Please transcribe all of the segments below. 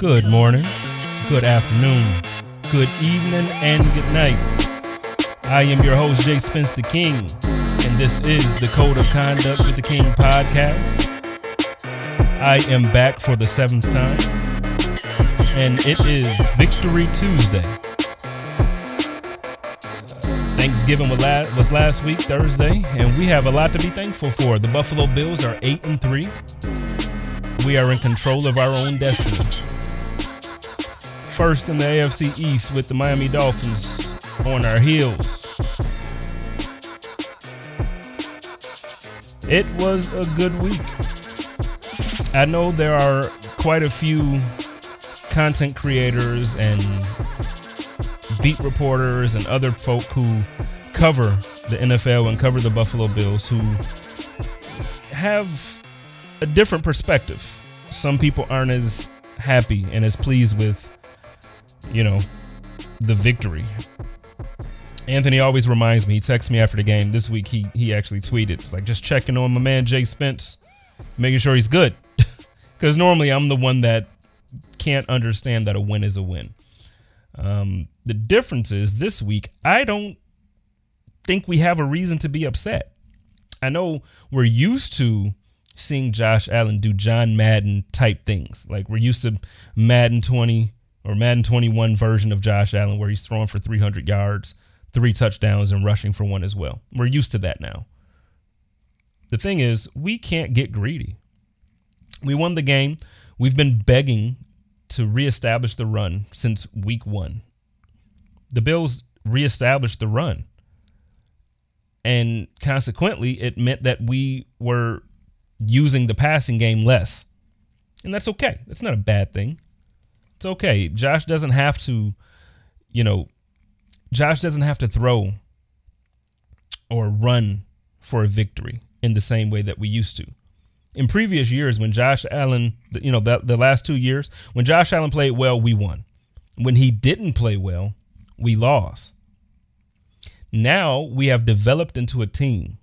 Good morning, good afternoon, good evening, and good night. I am your host, Jay Spence the King, and this is the Code of Conduct with the King podcast. I am back for the seventh time, and it is Victory Tuesday. Thanksgiving was last week, Thursday, and we have a lot to be thankful for. The Buffalo Bills are 8-3. We are in control of our own destinies. First in the AFC East with the Miami Dolphins on our heels. It was a good week. I know there are quite a few content creators and beat reporters and other folk who cover the NFL and cover the Buffalo Bills who have a different perspective. Some people aren't as happy and as pleased with, you know, the victory. Anthony always reminds me, he texts me after the game. This week he actually tweeted, it's like, just checking on my man Jay Spence, making sure he's good. Because normally I'm the one that can't understand that a win is a win. The difference is this week, I don't think we have a reason to be upset. I know we're used to seeing Josh Allen do John Madden type things. Like we're used to Madden 20 or Madden 21 version of Josh Allen where he's throwing for 300 yards, 3 touchdowns and rushing for 1 as well. We're used to that now. The thing is, we can't get greedy. We won the game. We've been begging to reestablish the run since week 1. The Bills reestablished the run. And consequently, it meant that we were using the passing game less. And that's okay. That's not a bad thing. It's okay. Josh doesn't have to, you know, Josh doesn't have to throw or run for a victory in the same way that we used to. In previous years, when Josh Allen, you know, the last 2 years, when Josh Allen played well, we won. When he didn't play well, we lost. Now we have developed into a team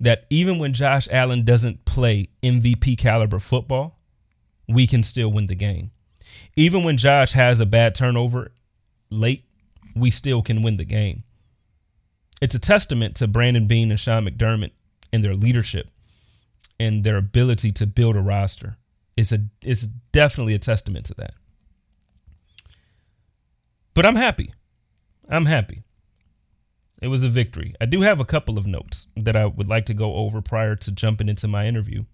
that even when Josh Allen doesn't play MVP caliber football, we can still win the game. Even when Josh has a bad turnover late, we still can win the game. It's a testament to Brandon Beane and Sean McDermott and their leadership and their ability to build a roster. It's definitely a testament to that. But I'm happy. I'm happy. It was a victory. I do have a couple of notes that I would like to go over prior to jumping into my interview.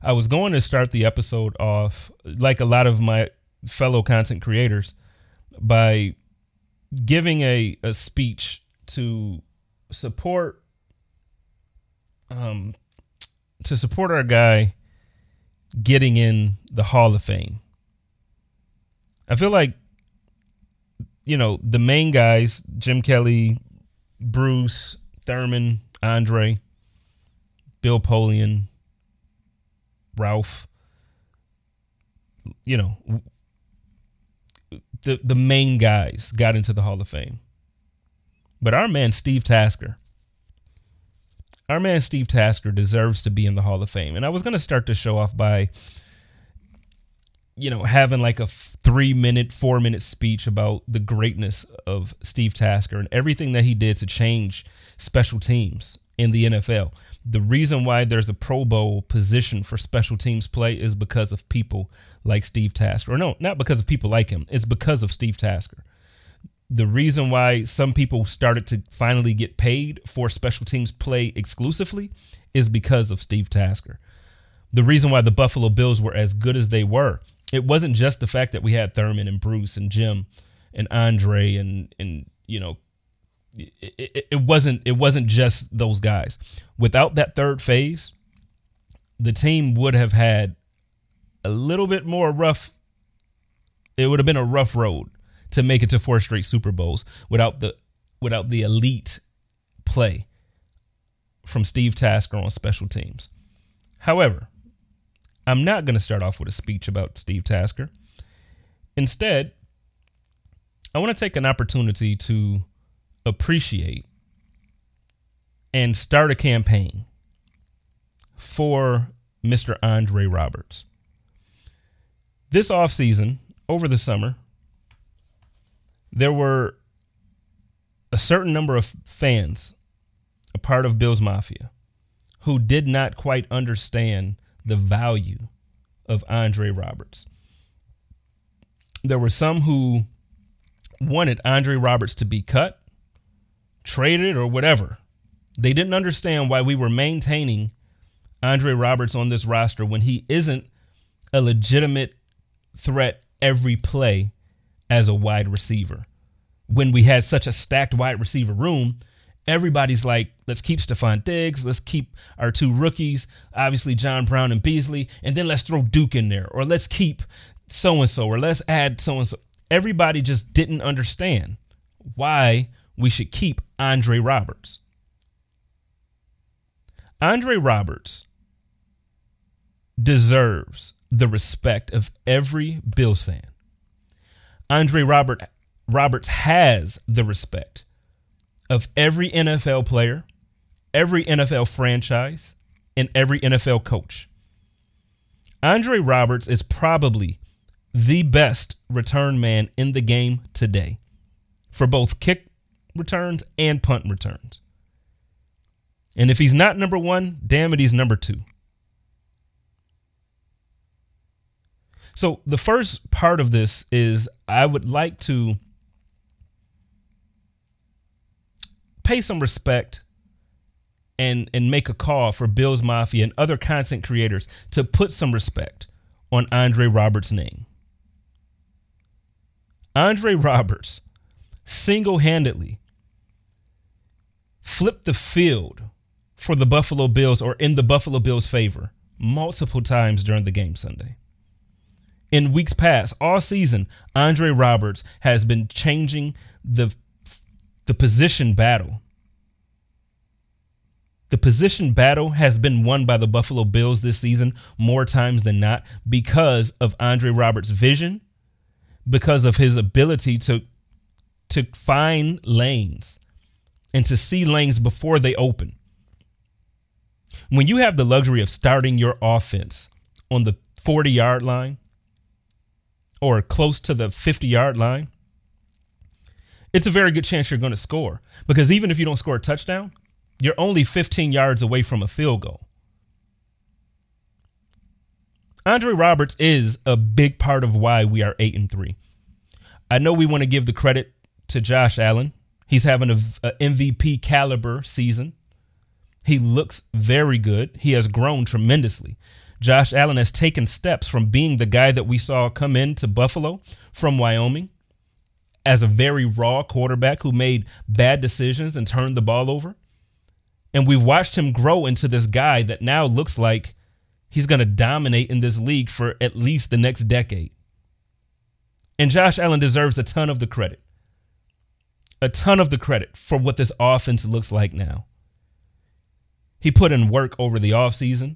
I was going to start the episode off, like a lot of my fellow content creators, by giving a speech to support our guy getting in the Hall of Fame. I feel like, you know, the main guys, Jim Kelly, Bruce, Thurman, Andre, Bill Polian, Ralph, you know, the main guys got into the Hall of Fame. But our man, Steve Tasker, deserves to be in the Hall of Fame. And I was going to start the show off by, you know, having like a 3-minute, 4-minute speech about the greatness of Steve Tasker and everything that he did to change special teams in the NFL. The reason why there's a Pro Bowl position for special teams play is because of people like Steve Tasker. Or no, not because of people like him. It's because of Steve Tasker. The reason why some people started to finally get paid for special teams play exclusively is because of Steve Tasker. The reason why the Buffalo Bills were as good as they were, it wasn't just the fact that we had Thurman and Bruce and Jim and Andre and you know, it wasn't just those guys. Without that third phase, the team would have had a little bit more rough. It would have been a rough road to make it to 4 straight Super Bowls without the elite play from Steve Tasker on special teams. However, I'm not going to start off with a speech about Steve Tasker. Instead, I want to take an opportunity to appreciate and start a campaign for Mr. Andre Roberts. This offseason, over the summer, there were a certain number of fans, a part of Bill's Mafia, who did not quite understand the value of Andre Roberts. There were some who wanted Andre Roberts to be cut, traded, or whatever. They didn't understand why we were maintaining Andre Roberts on this roster when he isn't a legitimate threat every play as a wide receiver. When we had such a stacked wide receiver room, everybody's like, let's keep Stephon Diggs, let's keep our two rookies, obviously John Brown and Beasley, and then let's throw Duke in there, or let's keep so-and-so, or let's add so-and-so. Everybody just didn't understand why we should keep Andre Roberts. Andre Roberts deserves the respect of every Bills fan. Andre Roberts has the respect of every NFL player, every NFL franchise, and every NFL coach. Andre Roberts is probably the best return man in the game today for both kick returns and punt returns. And if he's not number one, damn it, he's number two. So the first part of this is I would like to pay some respect and make a call for Bill's Mafia and other content creators to put some respect on Andre Roberts' name. Andre Roberts single-handedly flipped the field for the Buffalo Bills or in the Buffalo Bills' favor multiple times during the game Sunday. In weeks past, all season, Andre Roberts has been changing the position battle. The position battle has been won by the Buffalo Bills this season more times than not because of Andre Roberts' vision, because of his ability to find lanes and to see lanes before they open. When you have the luxury of starting your offense on the 40-yard line, or close to the 50-yard line, it's a very good chance you're going to score. Because even if you don't score a touchdown, you're only 15 yards away from a field goal. Andre Roberts is a big part of why we are 8-3. I know we want to give the credit to Josh Allen. He's having an MVP caliber season. He looks very good. He has grown tremendously. Josh Allen has taken steps from being the guy that we saw come into Buffalo from Wyoming as a very raw quarterback who made bad decisions and turned the ball over. And we've watched him grow into this guy that now looks like he's going to dominate in this league for at least the next decade. And Josh Allen deserves a ton of the credit. A ton of the credit for what this offense looks like now. He put in work over the offseason.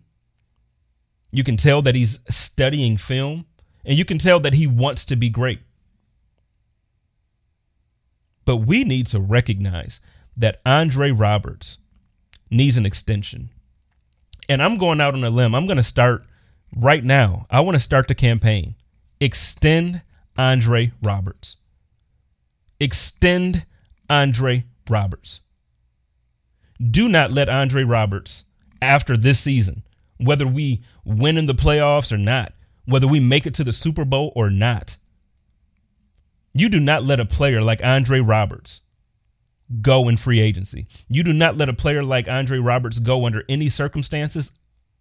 You can tell that he's studying film, and you can tell that he wants to be great. But we need to recognize that Andre Roberts needs an extension. And I'm going out on a limb. I'm going to start right now. I want to start the campaign. Extend Andre Roberts. Extend Andre Roberts. Do not let Andre Roberts, after this season, whether we win in the playoffs or not, whether we make it to the Super Bowl or not, you do not let a player like Andre Roberts go in free agency. You do not let a player like Andre Roberts go under any circumstances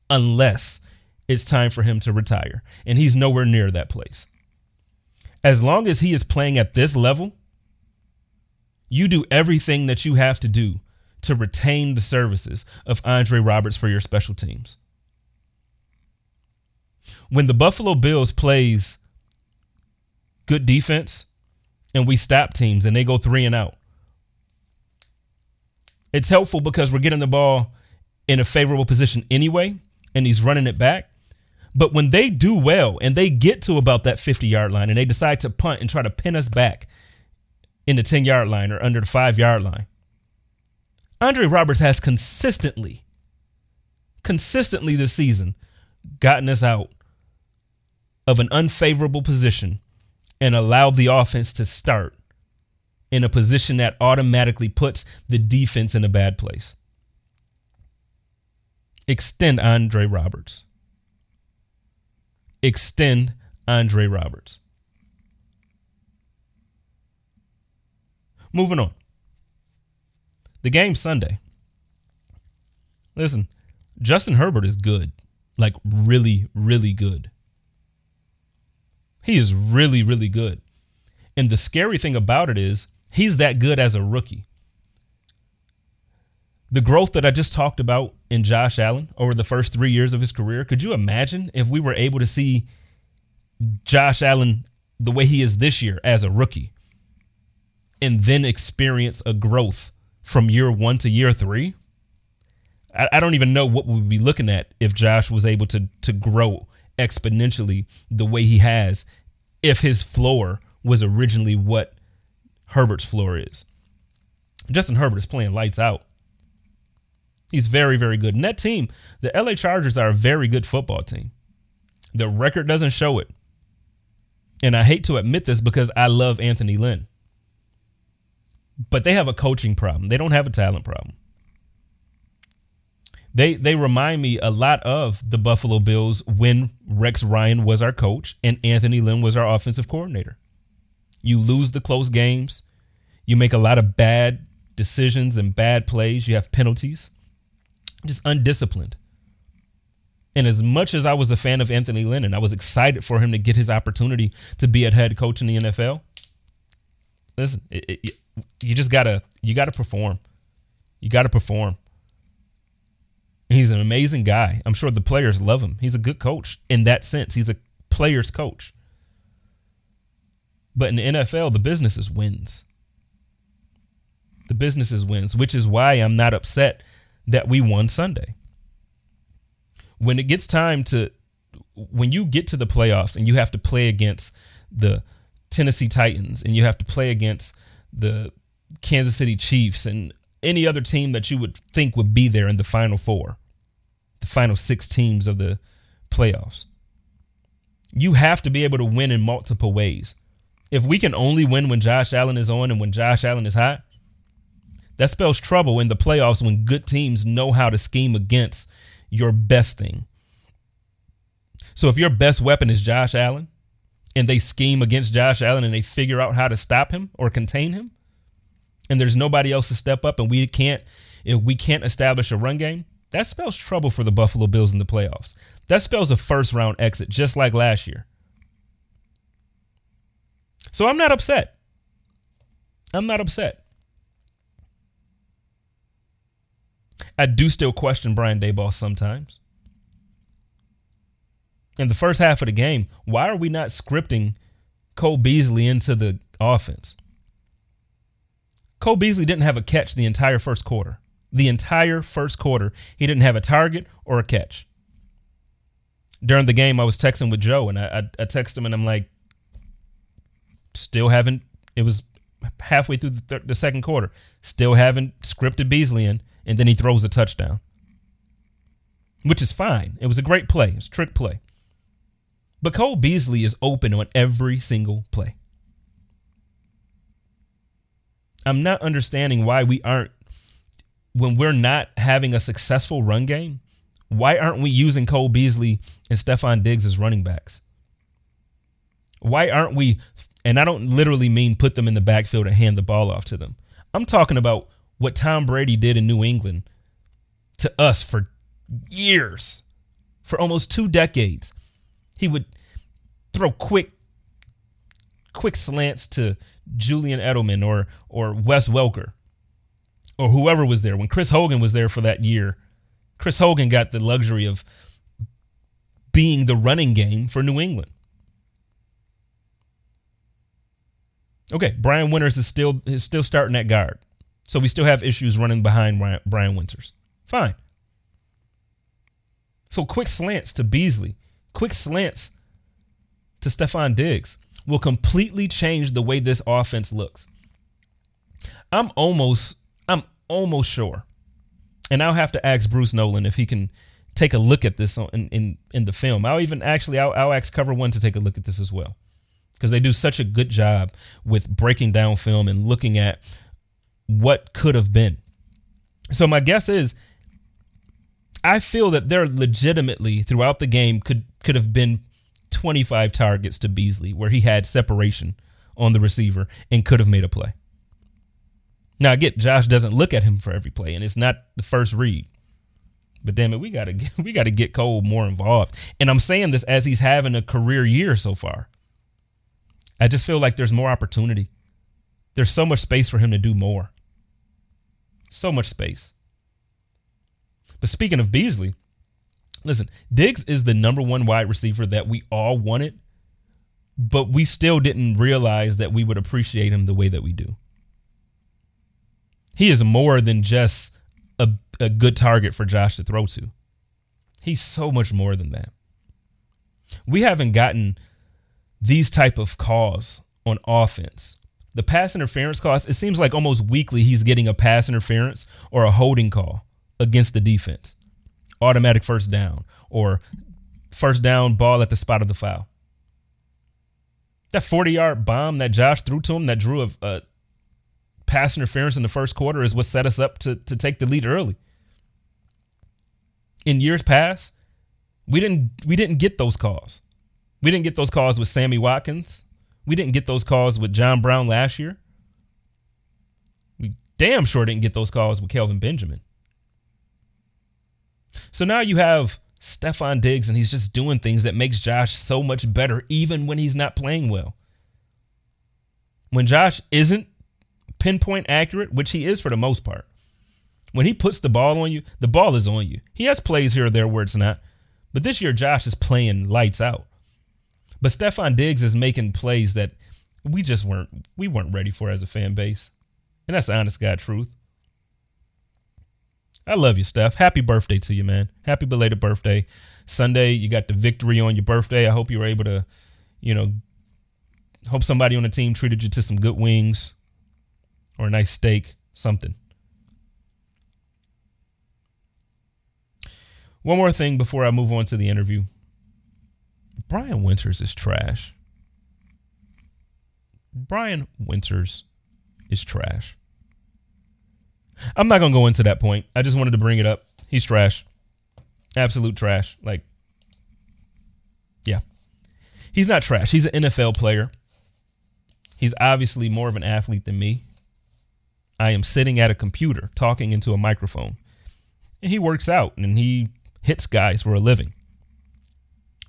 unless it's time for him to retire. And he's nowhere near that place. As long as he is playing at this level, you do everything that you have to do to retain the services of Andre Roberts for your special teams. When the Buffalo Bills plays good defense and we stop teams and they go 3 and out, it's helpful because we're getting the ball in a favorable position anyway, and he's running it back. But when they do well and they get to about that 50-yard line and they decide to punt and try to pin us back in the 10-yard line or under the 5-yard line, Andre Roberts has consistently this season gotten us out of an unfavorable position and allowed the offense to start in a position that automatically puts the defense in a bad place. Extend Andre Roberts. Extend Andre Roberts. Moving on. The game Sunday. Listen, Justin Herbert is good. Like really, really good. He is really, really good. And the scary thing about it is he's that good as a rookie. The growth that I just talked about in Josh Allen over the first 3 years of his career, could you imagine if we were able to see Josh Allen the way he is this year as a rookie and then experience a growth from year one to year three? I don't even know what we'd be looking at if Josh was able to grow exponentially the way he has if his floor was originally what Herbert's floor is. Justin Herbert is playing lights out. He's very, very good. And that team, the LA Chargers, are a very good football team. The record doesn't show it. And I hate to admit this because I love Anthony Lynn. But they have a coaching problem. They don't have a talent problem. They remind me a lot of the Buffalo Bills when Rex Ryan was our coach and Anthony Lynn was our offensive coordinator. You lose the close games. You make a lot of bad decisions and bad plays. You have penalties. Just undisciplined. And as much as I was a fan of Anthony Lynn and I was excited for him to get his opportunity to be a head coach in the NFL, listen, you just gotta perform. You gotta perform. He's an amazing guy. I'm sure the players love him. He's a good coach in that sense. He's a player's coach. But in the NFL, the business is wins. The business is wins, which is why I'm not upset that we won Sunday. When it gets time to, when you get to the playoffs and you have to play against the Tennessee Titans and you have to play against the Kansas City Chiefs and any other team that you would think would be there in the final four, the final six teams of the playoffs, you have to be able to win in multiple ways. If we can only win when Josh Allen is on and when Josh Allen is hot, that spells trouble in the playoffs when good teams know how to scheme against your best thing. So if your best weapon is Josh Allen and they scheme against Josh Allen and they figure out how to stop him or contain him and there's nobody else to step up and if we can't establish a run game, that spells trouble for the Buffalo Bills in the playoffs. That spells a first round exit, just like last year. So I'm not upset. I'm not upset. I do still question Brian Daboll sometimes. In the first half of the game, why are we not scripting Cole Beasley into the offense? Cole Beasley didn't have a catch the entire first quarter. The entire first quarter, he didn't have a target or a catch. During the game, I was texting with Joe, and I text him, and I'm like, still haven't, it was halfway through the second quarter, still haven't scripted Beasley in. And then he throws a touchdown, which is fine. It was a great play. It's a trick play. But Cole Beasley is open on every single play. I'm not understanding why we aren't, when we're not having a successful run game, why aren't we using Cole Beasley and Stephon Diggs as running backs? Why aren't we, and I don't literally mean put them in the backfield and hand the ball off to them. I'm talking about what Tom Brady did in New England to us for years, for almost 2 decades. He would throw quick slants to Julian Edelman or Wes Welker or whoever was there. When Chris Hogan was there for that year, Chris Hogan got the luxury of being the running game for New England. Okay, Brian Winters is still starting at guard. So we still have issues running behind Brian Winters. Fine. So quick slants to Beasley, quick slants to Stephon Diggs will completely change the way this offense looks. I'm almost sure. And I'll have to ask Bruce Nolan if he can take a look at this in the film. I'll ask Cover One to take a look at this as well, because they do such a good job with breaking down film and looking at what could have been. So my guess is, I feel that there legitimately throughout the game could have been 25 targets to Beasley where he had separation on the receiver and could have made a play. Now, I get Josh doesn't look at him for every play, and it's not the first read. But damn it, we got to get Cole more involved. And I'm saying this as he's having a career year so far. I just feel like there's more opportunity. There's so much space for him to do more. So much space. But speaking of Beasley, listen, Diggs is the number one wide receiver that we all wanted, but we still didn't realize that we would appreciate him the way that we do. He is more than just a good target for Josh to throw to. He's so much more than that. We haven't gotten these type of calls on offense. The pass interference calls, it seems like almost weekly he's getting a pass interference or a holding call against the defense. Automatic first down or first down ball at the spot of the foul. That 40-yard bomb that Josh threw to him that drew a pass interference in the first quarter is what set us up to take the lead early. In years past, we didn't get those calls. We didn't get those calls with Sammy Watkins. We didn't get those calls with John Brown last year. We damn sure didn't get those calls with Kelvin Benjamin. So now you have Stephon Diggs, and he's just doing things that makes Josh so much better, even when he's not playing well. When Josh isn't pinpoint accurate, which he is for the most part, when he puts the ball on you, the ball is on you. He has plays here or there where it's not. But this year, Josh is playing lights out. But Stephon Diggs is making plays that we weren't ready for as a fan base. And that's the honest God truth. I love you, Steph. Happy birthday to you, man. Happy belated birthday. Sunday, you got the victory on your birthday. I hope you were able to, hope somebody on the team treated you to some good wings or a nice steak, something. One more thing before I move on to the interview. Brian Winters is trash. Brian Winters is trash. I'm not going to go into that point. I just wanted to bring it up. He's trash. Absolute trash. Like, yeah. He's not trash. He's an NFL player. He's obviously more of an athlete than me. I am sitting at a computer talking into a microphone. And he works out and he hits guys for a living.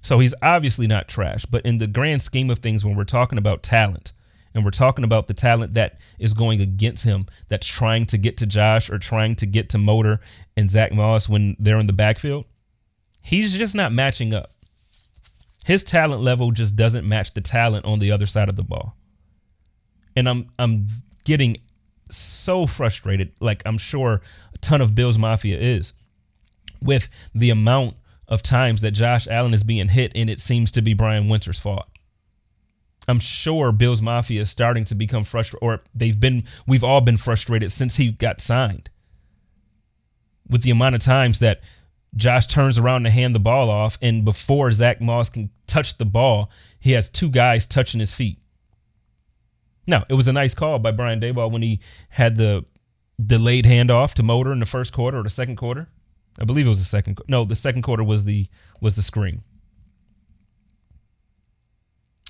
So he's obviously not trash. But in the grand scheme of things, when we're talking about talent, and we're talking about the talent that is going against him, that's trying to get to Josh or trying to get to Motor and Zach Moss when they're in the backfield, he's just not matching up. His talent level just doesn't match the talent on the other side of the ball. And I'm getting so frustrated, like I'm sure a ton of Bill's Mafia is, with the amount of times that Josh Allen is being hit and it seems to be Brian Winters' fault. I'm sure Bill's Mafia is starting to become frustrated, or we've all been frustrated since he got signed, with the amount of times that Josh turns around to hand the ball off, and before Zach Moss can touch the ball, he has two guys touching his feet. Now, it was a nice call by Brian Daboll when he had the delayed handoff to Motor in the first quarter or the second quarter. I believe it was the second. No, the second quarter was the screen.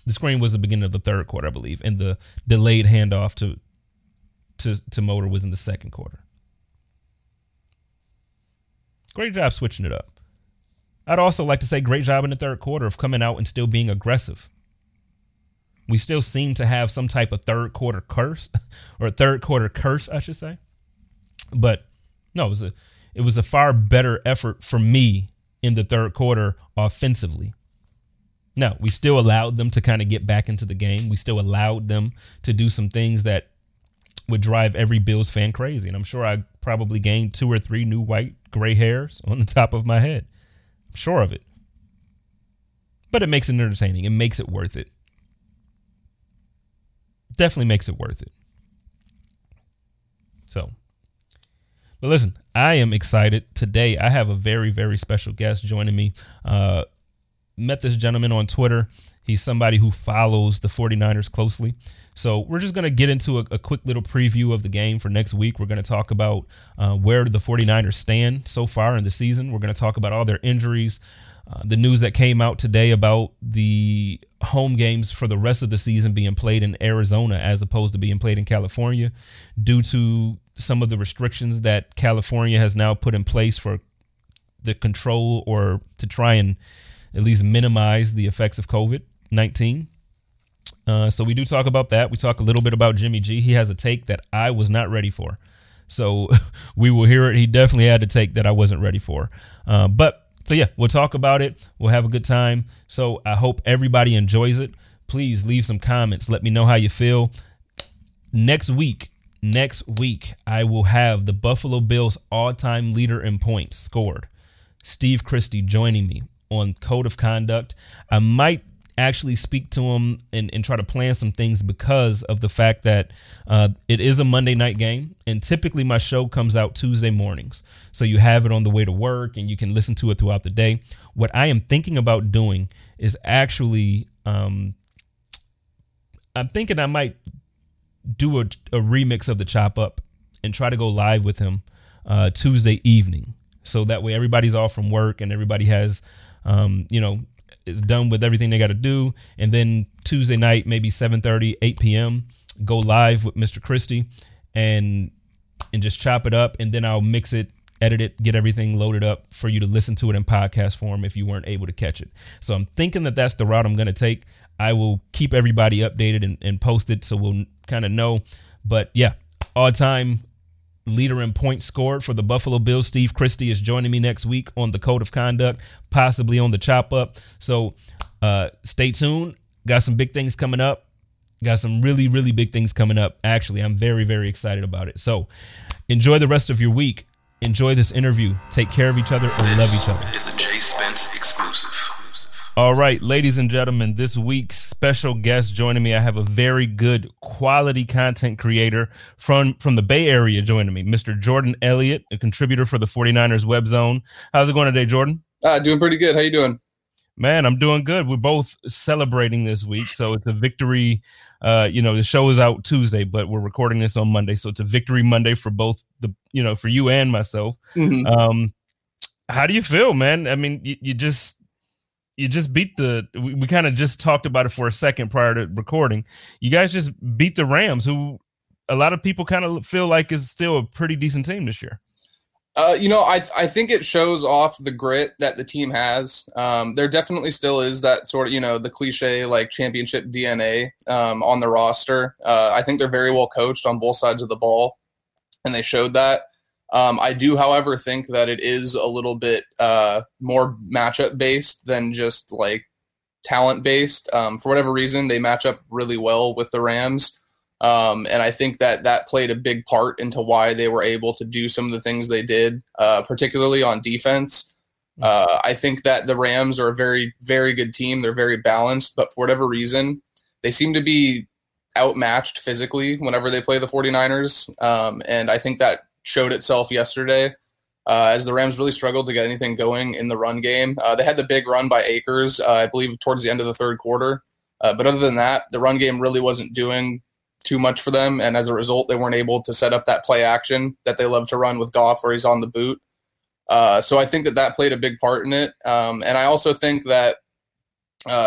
The screen was the beginning of the third quarter, I believe, and the delayed handoff to Motor was in the second quarter. Great job switching it up. I'd also like to say great job in the third quarter of coming out and still being aggressive. We still seem to have some type of third quarter curse, I should say. But no, it was a far better effort for me in the third quarter offensively. Now, we still allowed them to kind of get back into the game. We still allowed them to do some things that would drive every Bills fan crazy. And I'm sure I probably gained 2 or 3 new white gray hairs on the top of my head. I'm sure of it. But it makes it entertaining. It makes it worth it. Definitely makes it worth it. So, But listen, I am excited. Today, I have a very, very special guest joining me. Met this gentleman on Twitter. He's somebody who follows the 49ers closely. So we're just going to get into a quick little preview of the game for next week. We're going to talk about where the 49ers stand so far in the season. We're going to talk about all their injuries, the news that came out today about the home games for the rest of the season being played in Arizona as opposed to being played in California due to some of the restrictions that California has now put in place for the control or to try and at least minimize the effects of COVID-19. So we do talk about that. We talk a little bit about Jimmy G. He has a take that I was not ready for. So we will hear it. He definitely had a take that I wasn't ready for. So yeah, we'll talk about it. We'll have a good time. So I hope everybody enjoys it. Please leave some comments. Let me know how you feel. Next week, I will have the Buffalo Bills all-time leader in points scored, Steve Christie, joining me on Code of Conduct. I might actually speak to him and try to plan some things because of the fact that it is a Monday night game, and typically my show comes out Tuesday mornings, so you have it on the way to work and you can listen to it throughout the day. What I am thinking about doing is actually I'm thinking I might do a remix of the Chop Up and try to go live with him Tuesday evening, so that way everybody's off from work and everybody has is done with everything they got to do. And then Tuesday night, maybe 7:30, 8 p.m., go live with Mr. Christie and just chop it up. And then I'll mix it, edit it, get everything loaded up for you to listen to it in podcast form if you weren't able to catch it. So I'm thinking that that's the route I'm going to take. I will keep everybody updated and posted, so we'll kind of know. But yeah, all-time leader in points scored for the Buffalo Bills, Steve Christie, is joining me next week on the Code of Conduct, possibly on the Chop Up. So stay tuned. Got some big things coming up. Got some really, really big things coming up. Actually, I'm very, very excited about it. So enjoy the rest of your week. Enjoy this interview. Take care of each other and love each other. This is a Jay Spence exclusive. All right, ladies and gentlemen, this week's special guest joining me, I have a very good quality content creator from the Bay Area joining me, Mr. Jordan Elliott, a contributor for the 49ers Web Zone. How's it going today, Jordan? Doing pretty good. How you doing? Man, I'm doing good. We're both celebrating this week, so it's a victory. The show is out Tuesday, but we're recording this on Monday, so it's a victory Monday for both for you and myself. Mm-hmm. How do you feel, man? I mean, you just beat we kind of just talked about it for a second prior to recording. You guys just beat the Rams, who a lot of people kind of feel like is still a pretty decent team this year. I think it shows off the grit that the team has. There definitely still is that sort of, the cliche, like, championship DNA on the roster. I think they're very well coached on both sides of the ball, and they showed that. I do, however, think that it is a little bit more matchup-based than just, like, talent-based. For whatever reason, they match up really well with the Rams. And I think that played a big part into why they were able to do some of the things they did, particularly on defense. I think that the Rams are a very, very good team. They're very balanced. But for whatever reason, they seem to be outmatched physically whenever they play the 49ers. And I think that showed itself yesterday as the Rams really struggled to get anything going in the run game. They had the big run by Akers, I believe, towards the end of the third quarter. But other than that, the run game really wasn't doing too much for them. And as a result, they weren't able to set up that play action that they love to run with Goff where he's on the boot. So I think that played a big part in it. And I also think that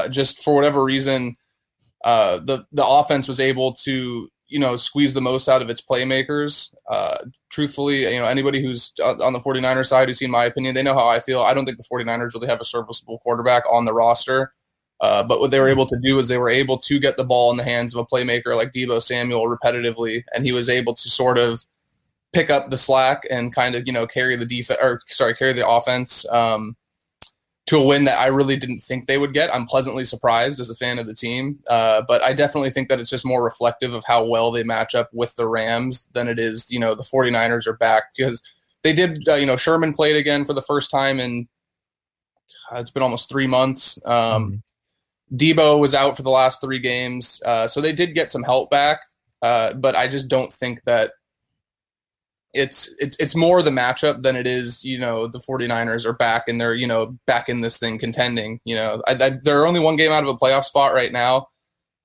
just for whatever reason, the offense was able to, squeeze the most out of its playmakers. Truthfully, anybody who's on the 49ers side who's seen my opinion, they know how I feel. I don't think the 49ers really have a serviceable quarterback on the roster. But what they were able to do is they were able to get the ball in the hands of a playmaker like Debo Samuel repetitively, and he was able to sort of pick up the slack and kind of, carry the offense to a win that I really didn't think they would get. I'm pleasantly surprised as a fan of the team, but I definitely think that it's just more reflective of how well they match up with the Rams than it is, the 49ers are back, because they did, Sherman played again for the first time in it's been almost 3 months. Debo was out for the last 3 games, so they did get some help back, but I just don't think that it's more the matchup than it is, you know, the 49ers are back and they're, you know, back in this thing contending. You know, they're only one game out of a playoff spot right now,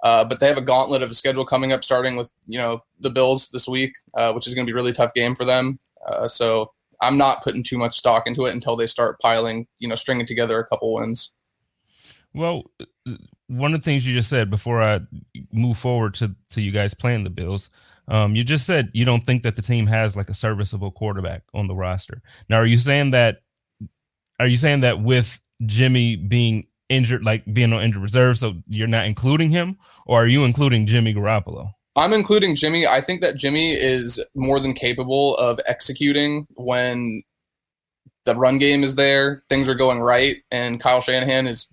but they have a gauntlet of a schedule coming up, starting with, you know, the Bills this week, which is going to be a really tough game for them. So I'm not putting too much stock into it until they start piling, you know, stringing together a couple wins. Well, one of the things you just said before I move forward to you guys playing the Bills, you just said you don't think that the team has like a serviceable quarterback on the roster. Now, are you saying that with Jimmy being injured, like being on injured reserve, so you're not including him, or are you including Jimmy Garoppolo? I'm including Jimmy. I think that Jimmy is more than capable of executing when the run game is there, things are going right, and Kyle Shanahan is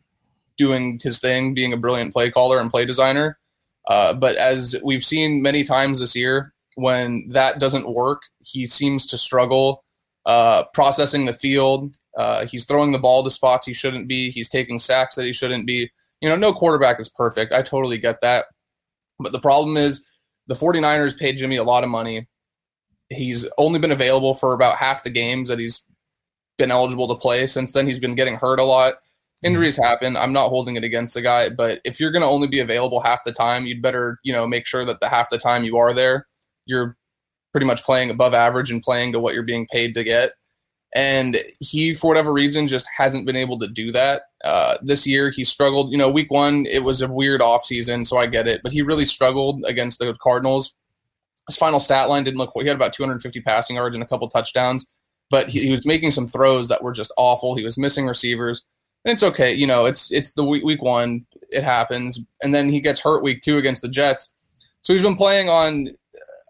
doing his thing, being a brilliant play caller and play designer. But as we've seen many times this year, when that doesn't work, he seems to struggle processing the field. He's throwing the ball to spots he shouldn't be. He's taking sacks that he shouldn't be. You know, no quarterback is perfect. I totally get that. But the problem is, the 49ers paid Jimmy a lot of money. He's only been available for about half the games that he's been eligible to play. Since then, he's been getting hurt a lot. Injuries happen. I'm not holding it against the guy, but if you're going to only be available half the time, you'd better, you know, make sure that the half the time you are there, you're pretty much playing above average and playing to what you're being paid to get. And he, for whatever reason, just hasn't been able to do that. This year, he struggled. You know, week one, it was a weird offseason, so I get it. But he really struggled against the Cardinals. His final stat line didn't look – he had about 250 passing yards and a couple touchdowns. But he was making some throws that were just awful. He was missing receivers. And it's okay. You know, it's the week one. It happens. And then he gets hurt week two against the Jets. So he's been playing on –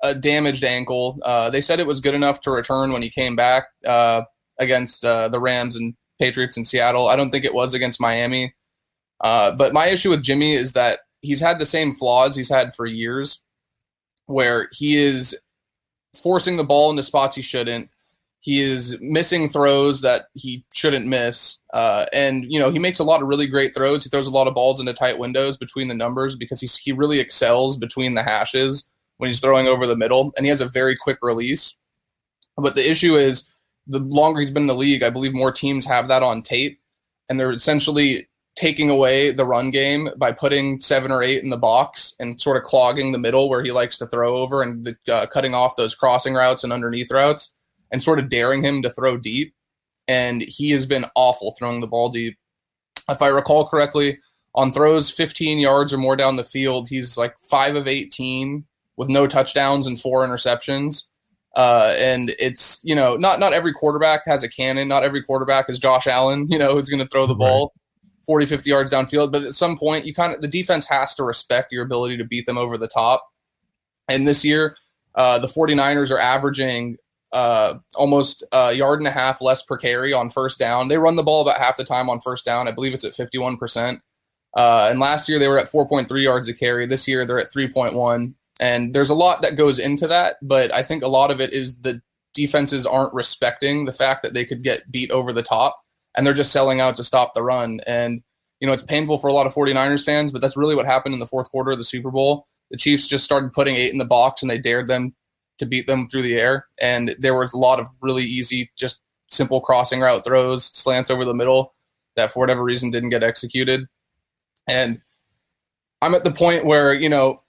a damaged ankle. They said it was good enough to return when he came back against the Rams and Patriots in Seattle. I don't think it was against Miami. But my issue with Jimmy is that he's had the same flaws he's had for years, where he is forcing the ball into spots he shouldn't. He is missing throws that he shouldn't miss. And, you know, he makes a lot of really great throws. He throws a lot of balls into tight windows between the numbers because he really excels between the hashes when he's throwing over the middle, and he has a very quick release. But the issue is, the longer he's been in the league, I believe more teams have that on tape, and they're essentially taking away the run game by putting 7 or 8 in the box and sort of clogging the middle where he likes to throw over, and cutting off those crossing routes and underneath routes and sort of daring him to throw deep. And he has been awful throwing the ball deep. If I recall correctly, on throws 15 yards or more down the field, he's like 5 of 18 with no touchdowns and 4 interceptions. And it's, you know, not every quarterback has a cannon. Not every quarterback is Josh Allen, you know, who's going to throw the ball 40, 50 yards downfield. But at some point, the defense has to respect your ability to beat them over the top. And this year, the 49ers are averaging almost a yard and a half less per carry on first down. They run the ball about half the time on first down. I believe it's at 51%. And last year they were at 4.3 yards a carry. This year they're at 3.1. And there's a lot that goes into that, but I think a lot of it is the defenses aren't respecting the fact that they could get beat over the top, and they're just selling out to stop the run. And, you know, it's painful for a lot of 49ers fans, but that's really what happened in the fourth quarter of the Super Bowl. The Chiefs just started putting 8 in the box, and they dared them to beat them through the air. And there was a lot of really easy, just simple crossing route throws, slants over the middle that for whatever reason didn't get executed. And I'm at the point where, you know,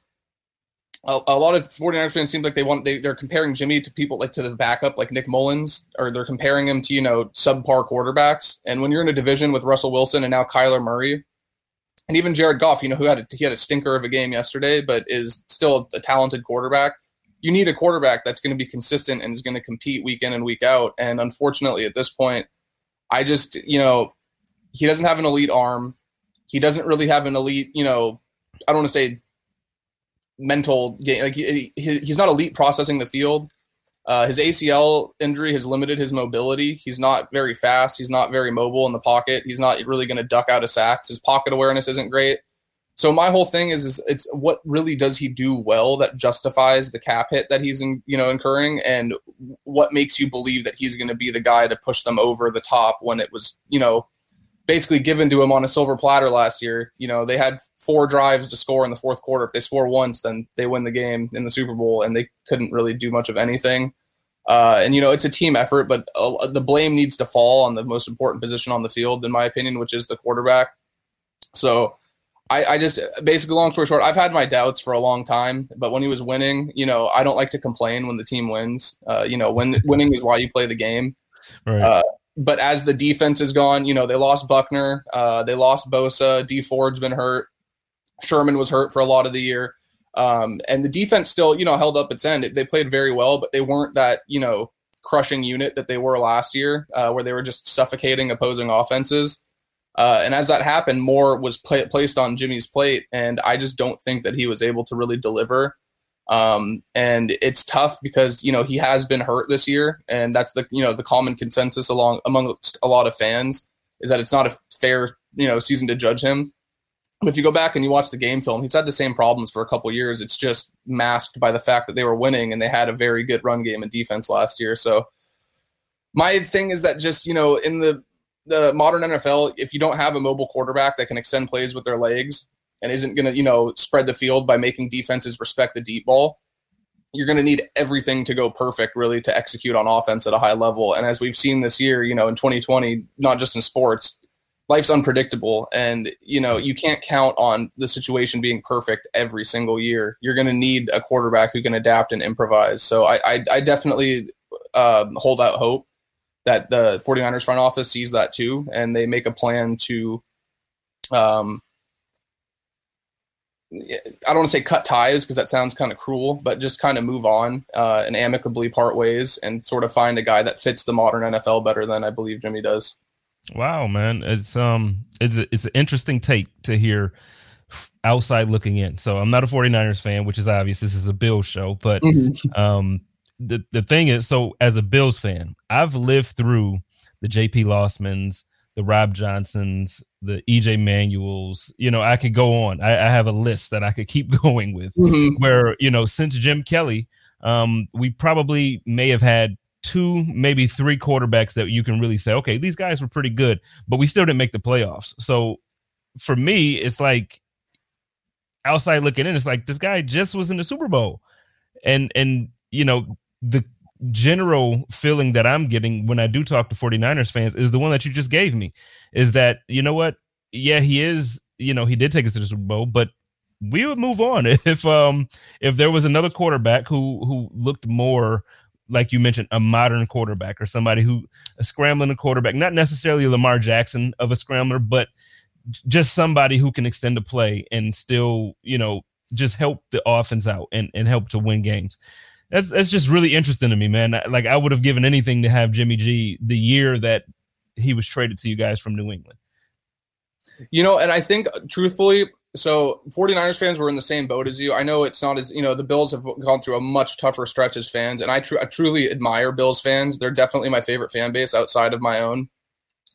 a lot of 49ers fans seem like they're comparing Jimmy to people like to the backup, like Nick Mullins, or they're comparing him to, you know, subpar quarterbacks. And when you're in a division with Russell Wilson and now Kyler Murray, and even Jared Goff, you know, who he had a stinker of a game yesterday, but is still a talented quarterback. You need a quarterback that's going to be consistent and is going to compete week in and week out. And unfortunately, at this point, I just, you know, he doesn't have an elite arm. He doesn't really have an elite, you know, I don't want to say mental game. Like he's not elite processing the field. His ACL injury has limited his mobility. He's not very fast. He's not very mobile in the pocket. He's not really going to duck out of sacks. His pocket awareness isn't great. So my whole thing is it's what really does he do well that justifies the cap hit that he's incurring, and what makes you believe that he's going to be the guy to push them over the top when it was, you know, basically given to him on a silver platter last year. You know, they had 4 drives to score in the fourth quarter. If they score once, then they win the game in the Super Bowl, and they couldn't really do much of anything. And, you know, it's a team effort, but the blame needs to fall on the most important position on the field, in my opinion, which is the quarterback. So I just basically, long story short, I've had my doubts for a long time, but when he was winning, you know, I don't like to complain when the team wins. You know, when winning is why you play the game. Right. But as the defense is gone, you know, they lost Buckner, they lost Bosa, D Ford's been hurt. Sherman was hurt for a lot of the year. And the defense still, you know, held up its end. They played very well, but they weren't that, you know, crushing unit that they were last year, where they were just suffocating opposing offenses. And as that happened, more was placed on Jimmy's plate. And I just don't think that he was able to really deliver. And it's tough because, you know, he has been hurt this year. And that's the, you know, the common consensus amongst a lot of fans is that it's not a fair, you know, season to judge him. If you go back and you watch the game film, he's had the same problems for a couple of years. It's just masked by the fact that they were winning and they had a very good run game and defense last year. So my thing is that just, you know, in the modern NFL, if you don't have a mobile quarterback that can extend plays with their legs and isn't going to, you know, spread the field by making defenses respect the deep ball, you're going to need everything to go perfect really to execute on offense at a high level. And as we've seen this year, you know, in 2020, not just in sports, life's unpredictable, and you know you can't count on the situation being perfect every single year. You're going to need a quarterback who can adapt and improvise. So I definitely hold out hope that the 49ers front office sees that too, and they make a plan to, I don't want to say cut ties because that sounds kind of cruel, but just kind of move on and amicably part ways and sort of find a guy that fits the modern NFL better than I believe Jimmy does. Wow, man. It's an interesting take to hear outside looking in. So I'm not a 49ers fan, which is obvious. This is a Bills show. But the thing is, so as a Bills fan, I've lived through the J.P. Lossmans, the Rob Johnsons, the E.J. Manuels. You know, I could go on. I have a list that I could keep going with where, you know, since Jim Kelly, we probably may have had two, maybe three quarterbacks that you can really say, okay, these guys were pretty good, but we still didn't make the playoffs. So for me, it's like outside looking in, it's like this guy just was in the Super Bowl. And you know, the general feeling that I'm getting when I do talk to 49ers fans is the one that you just gave me, is that, you know what? Yeah, he is, you know, he did take us to the Super Bowl, but we would move on if there was another quarterback who looked more like you mentioned, a modern quarterback or somebody who a scrambling a quarterback, not necessarily Lamar Jackson of a scrambler, but just somebody who can extend the play and still, you know, just help the offense out and help to win games. That's just really interesting to me, man. Like I would have given anything to have Jimmy G the year that he was traded to you guys from New England. You know, and I think truthfully, so 49ers fans were in the same boat as you. I know it's not as, you know, the Bills have gone through a much tougher stretch as fans, and I truly admire Bills fans. They're definitely my favorite fan base outside of my own.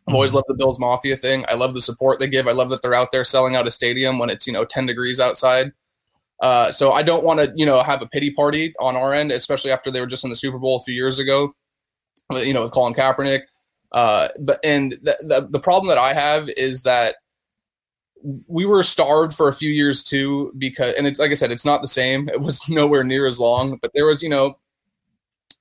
I've always loved the Bill's Mafia thing. I love the support they give. I love that they're out there selling out a stadium when it's, you know, 10 degrees outside. So I don't want to, you know, have a pity party on our end, especially after they were just in the Super Bowl a few years ago, you know, with Colin Kaepernick. But the problem that I have is that we were starved for a few years too, because, and it's like I said, it's not the same. It was nowhere near as long, but there was, you know,